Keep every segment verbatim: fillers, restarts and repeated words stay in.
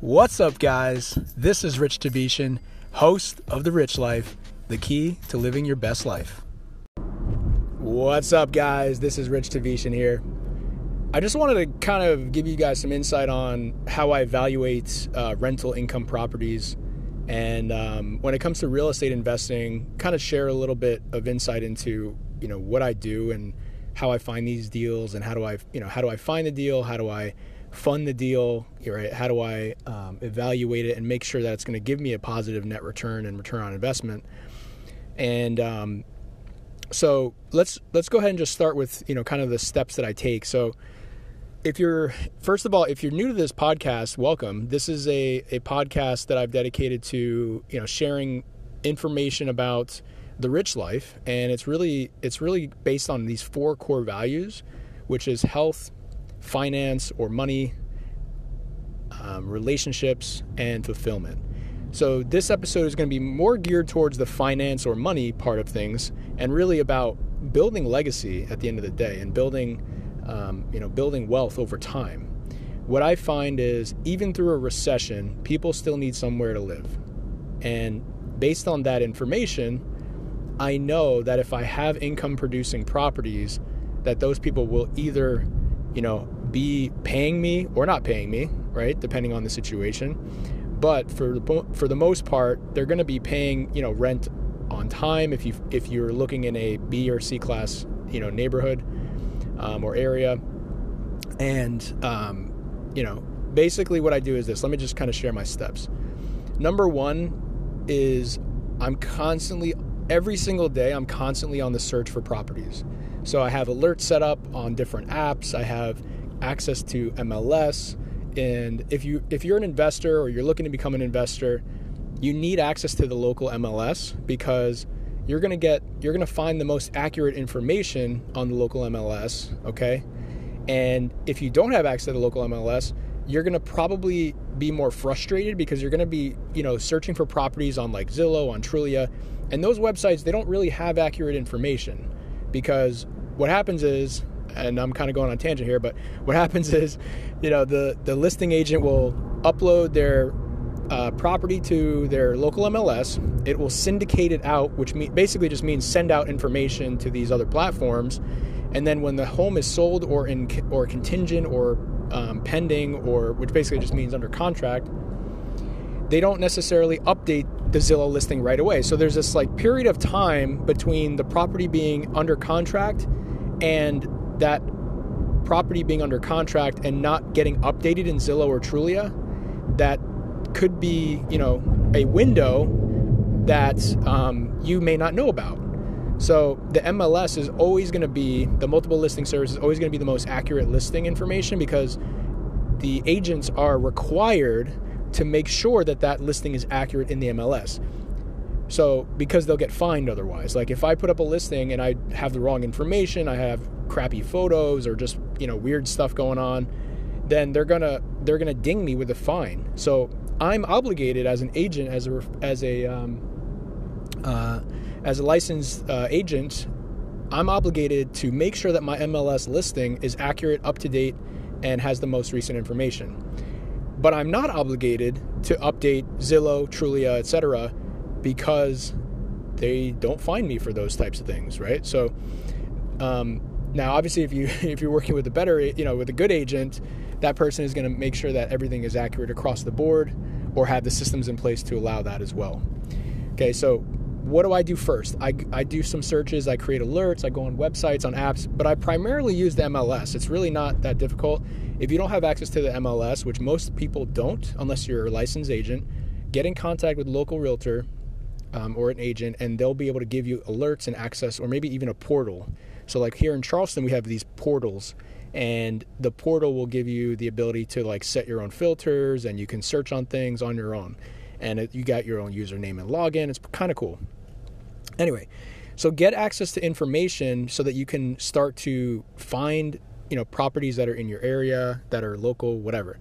What's up, guys? This is Rich Tabishan, host of The Rich Life, the key to living your best life. What's up, guys? This is Rich Tabishan here. I just wanted to kind of give you guys some insight on how I evaluate uh, rental income properties. And um, when it comes to real estate investing, kind of share a little bit of insight into, you know, what I do and how I find these deals and how do I, you know, how do I find the deal? How do I fund the deal, right? How do I um, evaluate it and make sure that it's going to give me a positive net return and return on investment? And um, so let's let's go ahead and just start with, you know, kind of the steps that I take. So if you're, first of all, if you're new to this podcast, welcome. This is a, a podcast that I've dedicated to, you know, sharing information about the rich life. And it's really, it's really based on these four core values, which is health, finance or money, um, relationships, and fulfillment. So this episode is going to be more geared towards the finance or money part of things, and really about building legacy at the end of the day and building, um, you know, building wealth over time. What I find is even through a recession, people still need somewhere to live. And based on that information, I know that if I have income producing properties, that those people will either, you know, be paying me or not paying me, right? Depending on the situation. But for the, for the most part, they're going to be paying, you know, rent on time. If you, if you're looking in a B or C class, you know, neighborhood, um, or area. And, um, you know, basically what I do is this. Let me just kind of share my steps. Number one is I'm constantly, every single day, I'm constantly on the search for properties. So I have alerts set up on different apps. I have access to M L S. And if you if you're an investor or you're looking to become an investor, you need access to the local M L S, because you're gonna get you're gonna find the most accurate information on the local M L S, okay? And if you don't have access to the local M L S, you're gonna probably be more frustrated, because you're gonna be, you know, searching for properties on like Zillow, on Trulia, and those websites, they don't really have accurate information. Because what happens is, and I'm kind of going on a tangent here, but what happens is, you know, the, the listing agent will upload their uh, property to their local M L S. It will syndicate it out, which mean, basically just means send out information to these other platforms. And then when the home is sold or in or contingent or um, pending, or which basically just means under contract, they don't necessarily update the Zillow listing right away. So there's this like period of time between the property being under contract and that property being under contract and not getting updated in Zillow or Trulia that could be, you know, a window that um, you may not know about. So the M L S is always going to be, the multiple listing service is always going to be the most accurate listing information, because the agents are required to make sure that that listing is accurate in the M L S. So, because they'll get fined otherwise. Like if I put up a listing and I have the wrong information, I have crappy photos or just, you know, weird stuff going on, then they're going to, they're going to ding me with a fine. So I'm obligated as an agent, as a, as a, um, uh, as a licensed uh, agent, I'm obligated to make sure that my M L S listing is accurate, up to date, and has the most recent information. But I'm not obligated to update Zillow, Trulia, et cetera, because they don't find me for those types of things, right? So um, now, obviously, if you if you're working with a better, you know, with a good agent, that person is going to make sure that everything is accurate across the board, or have the systems in place to allow that as well. Okay, so what do I do first? I I do some searches, I create alerts, I go on websites, on apps, but I primarily use the M L S. It's really not that difficult. If you don't have access to the M L S, which most people don't, unless you're a licensed agent, get in contact with a local realtor um, or an agent, and they'll be able to give you alerts and access, or maybe even a portal. So like here in Charleston, we have these portals, and the portal will give you the ability to like set your own filters, and you can search on things on your own, and it, you got your own username and login. It's kind of cool. Anyway, so get access to information so that you can start to find, you know, properties that are in your area, that are local, whatever.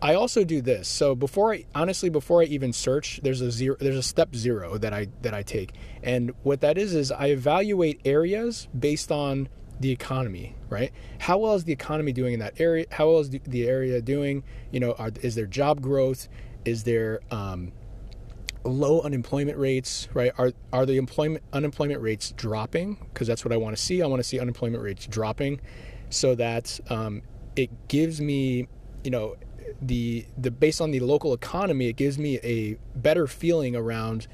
I also do this. So before I, honestly, before I even search, there's a zero, there's a step zero that I, that I take. And what that is, is I evaluate areas based on the economy, right? How well is the economy doing in that area? How well is the area doing? You know, are, is there job growth? Is there um, low unemployment rates, right? Are are the employment unemployment rates dropping? Because that's what I want to see. I want to see unemployment rates dropping, so that um, it gives me, you know, the the based on the local economy, it gives me a better feeling around,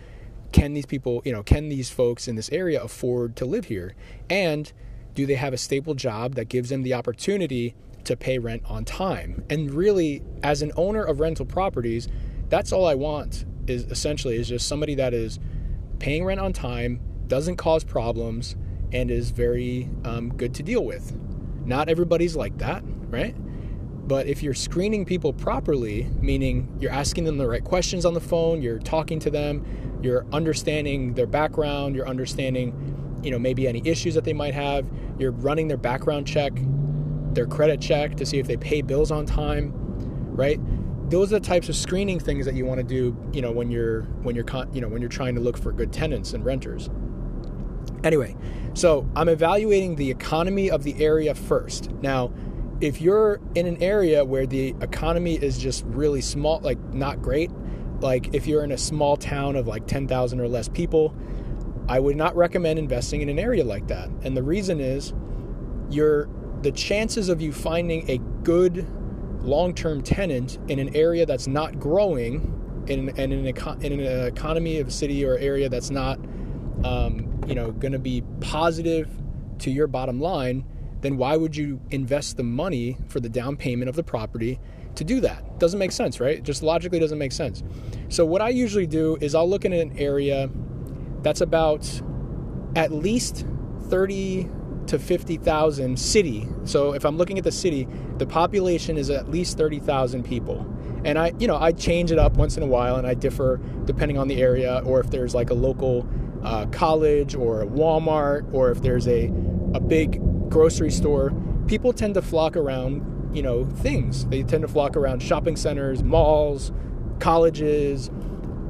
can these people, you know, can these folks in this area afford to live here? And do they have a stable job that gives them the opportunity to pay rent on time? And really, as an owner of rental properties, that's all I want, is essentially is just somebody that is paying rent on time, doesn't cause problems, and is very um, good to deal with. Not everybody's like that, right? But if you're screening people properly, meaning you're asking them the right questions on the phone, you're talking to them, you're understanding their background, you're understanding, you know, maybe any issues that they might have, you're running their background check, their credit check to see if they pay bills on time, right? Those are the types of screening things that you want to do, you know, when you're when you're con- you know, when you're trying to look for good tenants and renters. Anyway, so I'm evaluating the economy of the area first. Now, if you're in an area where the economy is just really small, like not great, like if you're in a small town of like ten thousand or less people, I would not recommend investing in an area like that. And the reason is you're, the chances of you finding a good long-term tenant in an area that's not growing, in, in, an, econ- in an economy of a city or area that's not, um, you know, going to be positive to your bottom line, then why would you invest the money for the down payment of the property to do that? Doesn't make sense, right? Just logically doesn't make sense. So what I usually do is I'll look in an area that's about at least thirty to fifty thousand city. So if I'm looking at the city, the population is at least thirty thousand people. And I, you know, I change it up once in a while, and I differ depending on the area, or if there's like a local uh, college or a Walmart, or if there's a, a big grocery store. People tend to flock around, you know, things. They tend to flock around shopping centers, malls, colleges,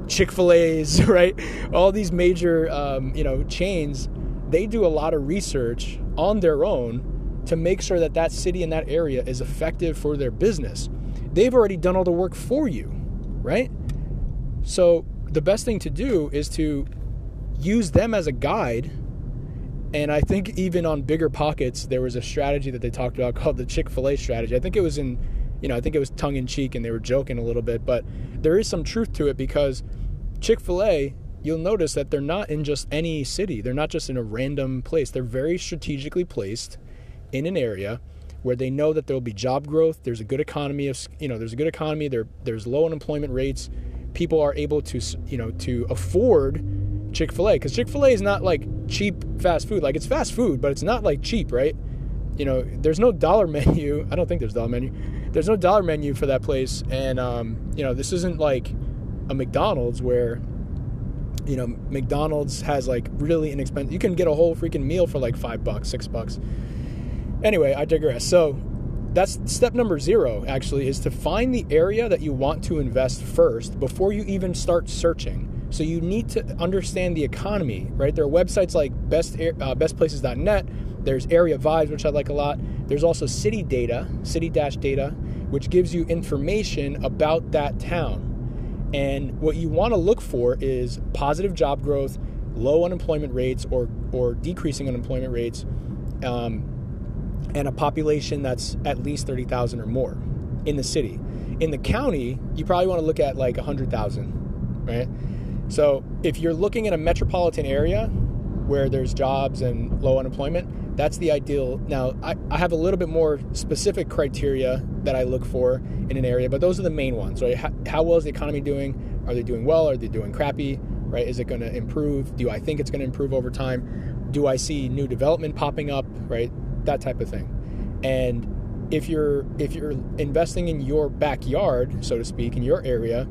Chick-fil-A's, right? All these major, um, you know, chains. They do a lot of research on their own to make sure that that city and that area is effective for their business. They've already done all the work for you, right? So the best thing to do is to use them as a guide. And I think even on BiggerPockets, there was a strategy that they talked about called the Chick-fil-A strategy. I think it was in, you know, I think it was tongue in cheek, and they were joking a little bit, but there is some truth to it, because Chick-fil-A, you'll notice that they're not in just any city. They're not just in a random place. They're very strategically placed in an area where they know that there'll be job growth. There's a good economy of, you know, there's a good economy. There, there's low unemployment rates. People are able to, you know, to afford Chick-fil-A, because Chick-fil-A is not like cheap fast food. Like, it's fast food, but it's not like cheap, right? You know, there's no dollar menu. I don't think there's a dollar menu. There's no dollar menu for that place. And, um, you know, this isn't like a McDonald's where, you know, McDonald's has like really inexpensive, you can get a whole freaking meal for like five bucks, six bucks. Anyway, I digress. So that's step number zero, actually, is to find the area that you want to invest first before you even start searching. So you need to understand the economy, right? There are websites like best, uh, best places dot net. There's Area Vibes, which I like a lot. There's also city-data, city-data, which gives you information about that town. And what you want to look for is positive job growth, low unemployment rates, or or decreasing unemployment rates, um, and a population that's at least thirty thousand or more in the city. In the county, you probably want to look at like one hundred thousand, right? So if you're looking at a metropolitan area where there's jobs and low unemployment, that's the ideal. Now, I, I have a little bit more specific criteria that I look for in an area, but those are the main ones, right? How, how well is the economy doing? Are they doing well? Are they doing crappy, right? Is it going to improve? Do I think it's going to improve over time? Do I see new development popping up, right? That type of thing. And if you're if you're investing in your backyard, so to speak, in your area,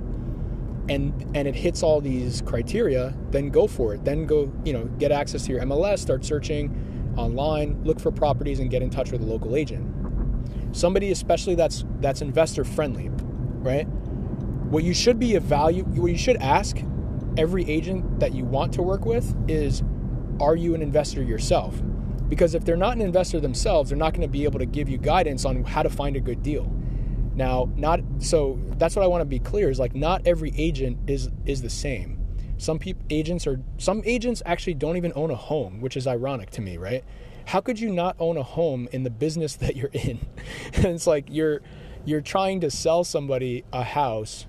and and it hits all these criteria, then go for it. Then go, you know, get access to your M L S, start searching online, look for properties, and get in touch with a local agent. Somebody especially that's that's investor friendly, right? What you should be evaluate, what you should ask every agent that you want to work with is, are you an investor yourself? because if they're not an investor themselves, they're not going to be able to give you guidance on how to find a good deal. Now, not so that's what I want to be clear is like not every agent is is the same. Some people agents are some agents actually don't even own a home, which is ironic to me, right? How could you not own a home in the business that you're in? And it's like you're you're trying to sell somebody a house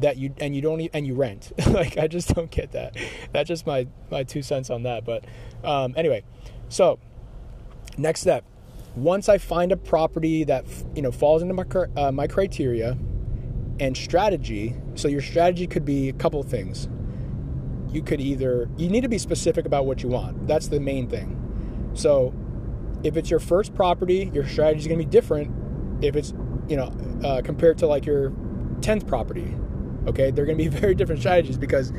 that you and you don't and you rent. Like I just don't get that. That's just my my two cents on that. But um, anyway, so next step. Once I find a property that, you know, falls into my, uh, my criteria and strategy, so your strategy could be a couple of things. You could either, you need to be specific about what you want. That's the main thing. So if it's your first property, your strategy is going to be different if it's, you know, uh, compared to like your tenth property. Okay. They're going to be very different strategies because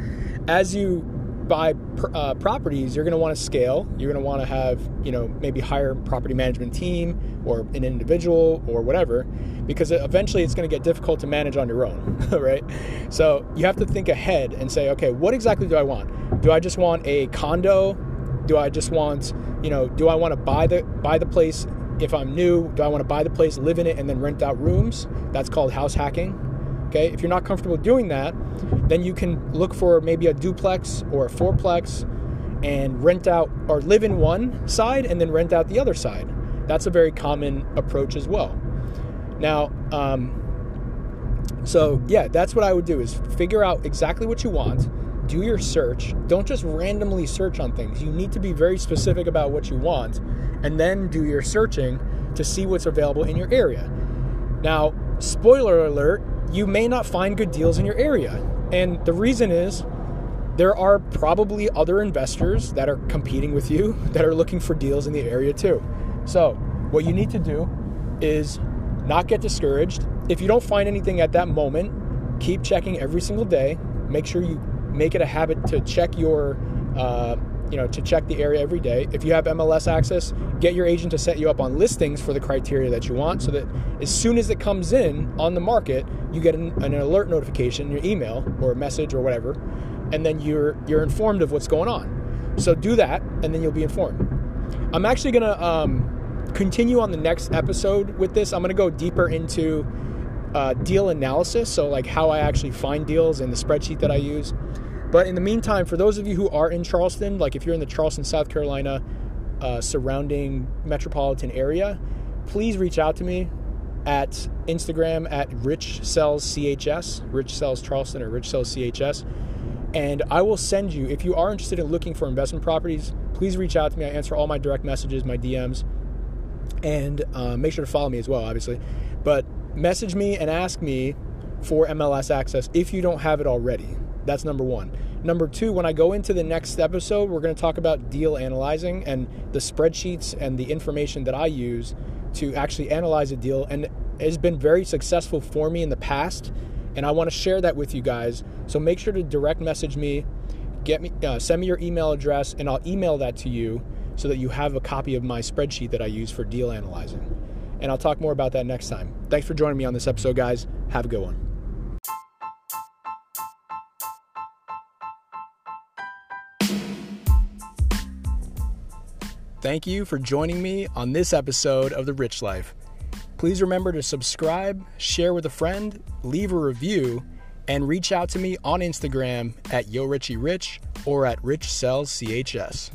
as you buy uh, properties, you're going to want to scale. You're going to want to have, you know, maybe hire property management team or an individual or whatever, because eventually it's going to get difficult to manage on your own, right? So you have to think ahead and say, okay, what exactly do I want? Do I just want a condo? Do I just want, you know, do I want to buy the buy the place if I'm new? Do I want to buy the place, live in it, and then rent out rooms? That's called house hacking. Okay, if you're not comfortable doing that, then you can look for maybe a duplex or a fourplex and rent out or live in one side and then rent out the other side. That's a very common approach as well. Now, um, so yeah, that's what I would do is figure out exactly what you want. Do your search. Don't just randomly search on things. You need to be very specific about what you want and then do your searching to see what's available in your area. Now, spoiler alert, you may not find good deals in your area. And the reason is there are probably other investors that are competing with you that are looking for deals in the area too. So what you need to do is not get discouraged. If you don't find anything at that moment, keep checking every single day. Make sure you make it a habit to check your, uh, you know, to check the area every day. If you have M L S access, get your agent to set you up on listings for the criteria that you want so that as soon as it comes in on the market, you get an, an alert notification in your email or a message or whatever, and then you're you're informed of what's going on. So do that, and then you'll be informed. I'm actually going to um, continue on the next episode with this. I'm going to go deeper into uh, deal analysis, so like how I actually find deals and the spreadsheet that I use. But in the meantime, for those of you who are in Charleston, like if you're in the Charleston, South Carolina, uh, surrounding metropolitan area, please reach out to me at Instagram at Rich Sells C H S, Rich Sells Charleston or Rich Sells C H S. And I will send you, if you are interested in looking for investment properties, please reach out to me. I answer all my direct messages, my D Ms, and uh, make sure to follow me as well, obviously. But message me and ask me for M L S access if you don't have it already. That's number one. Number two, when I go into the next episode, we're going to talk about deal analyzing and the spreadsheets and the information that I use to actually analyze a deal. And it's been very successful for me in the past, and I want to share that with you guys. So make sure to direct message me, get me, uh, send me your email address, and I'll email that to you so that you have a copy of my spreadsheet that I use for deal analyzing. And I'll talk more about that next time. Thanks for joining me on this episode, guys. Have a good one. Thank you for joining me on this episode of The Rich Life. Please remember to subscribe, share with a friend, leave a review, and reach out to me on Instagram at YoRitchyRich or at Rich Sells C H S.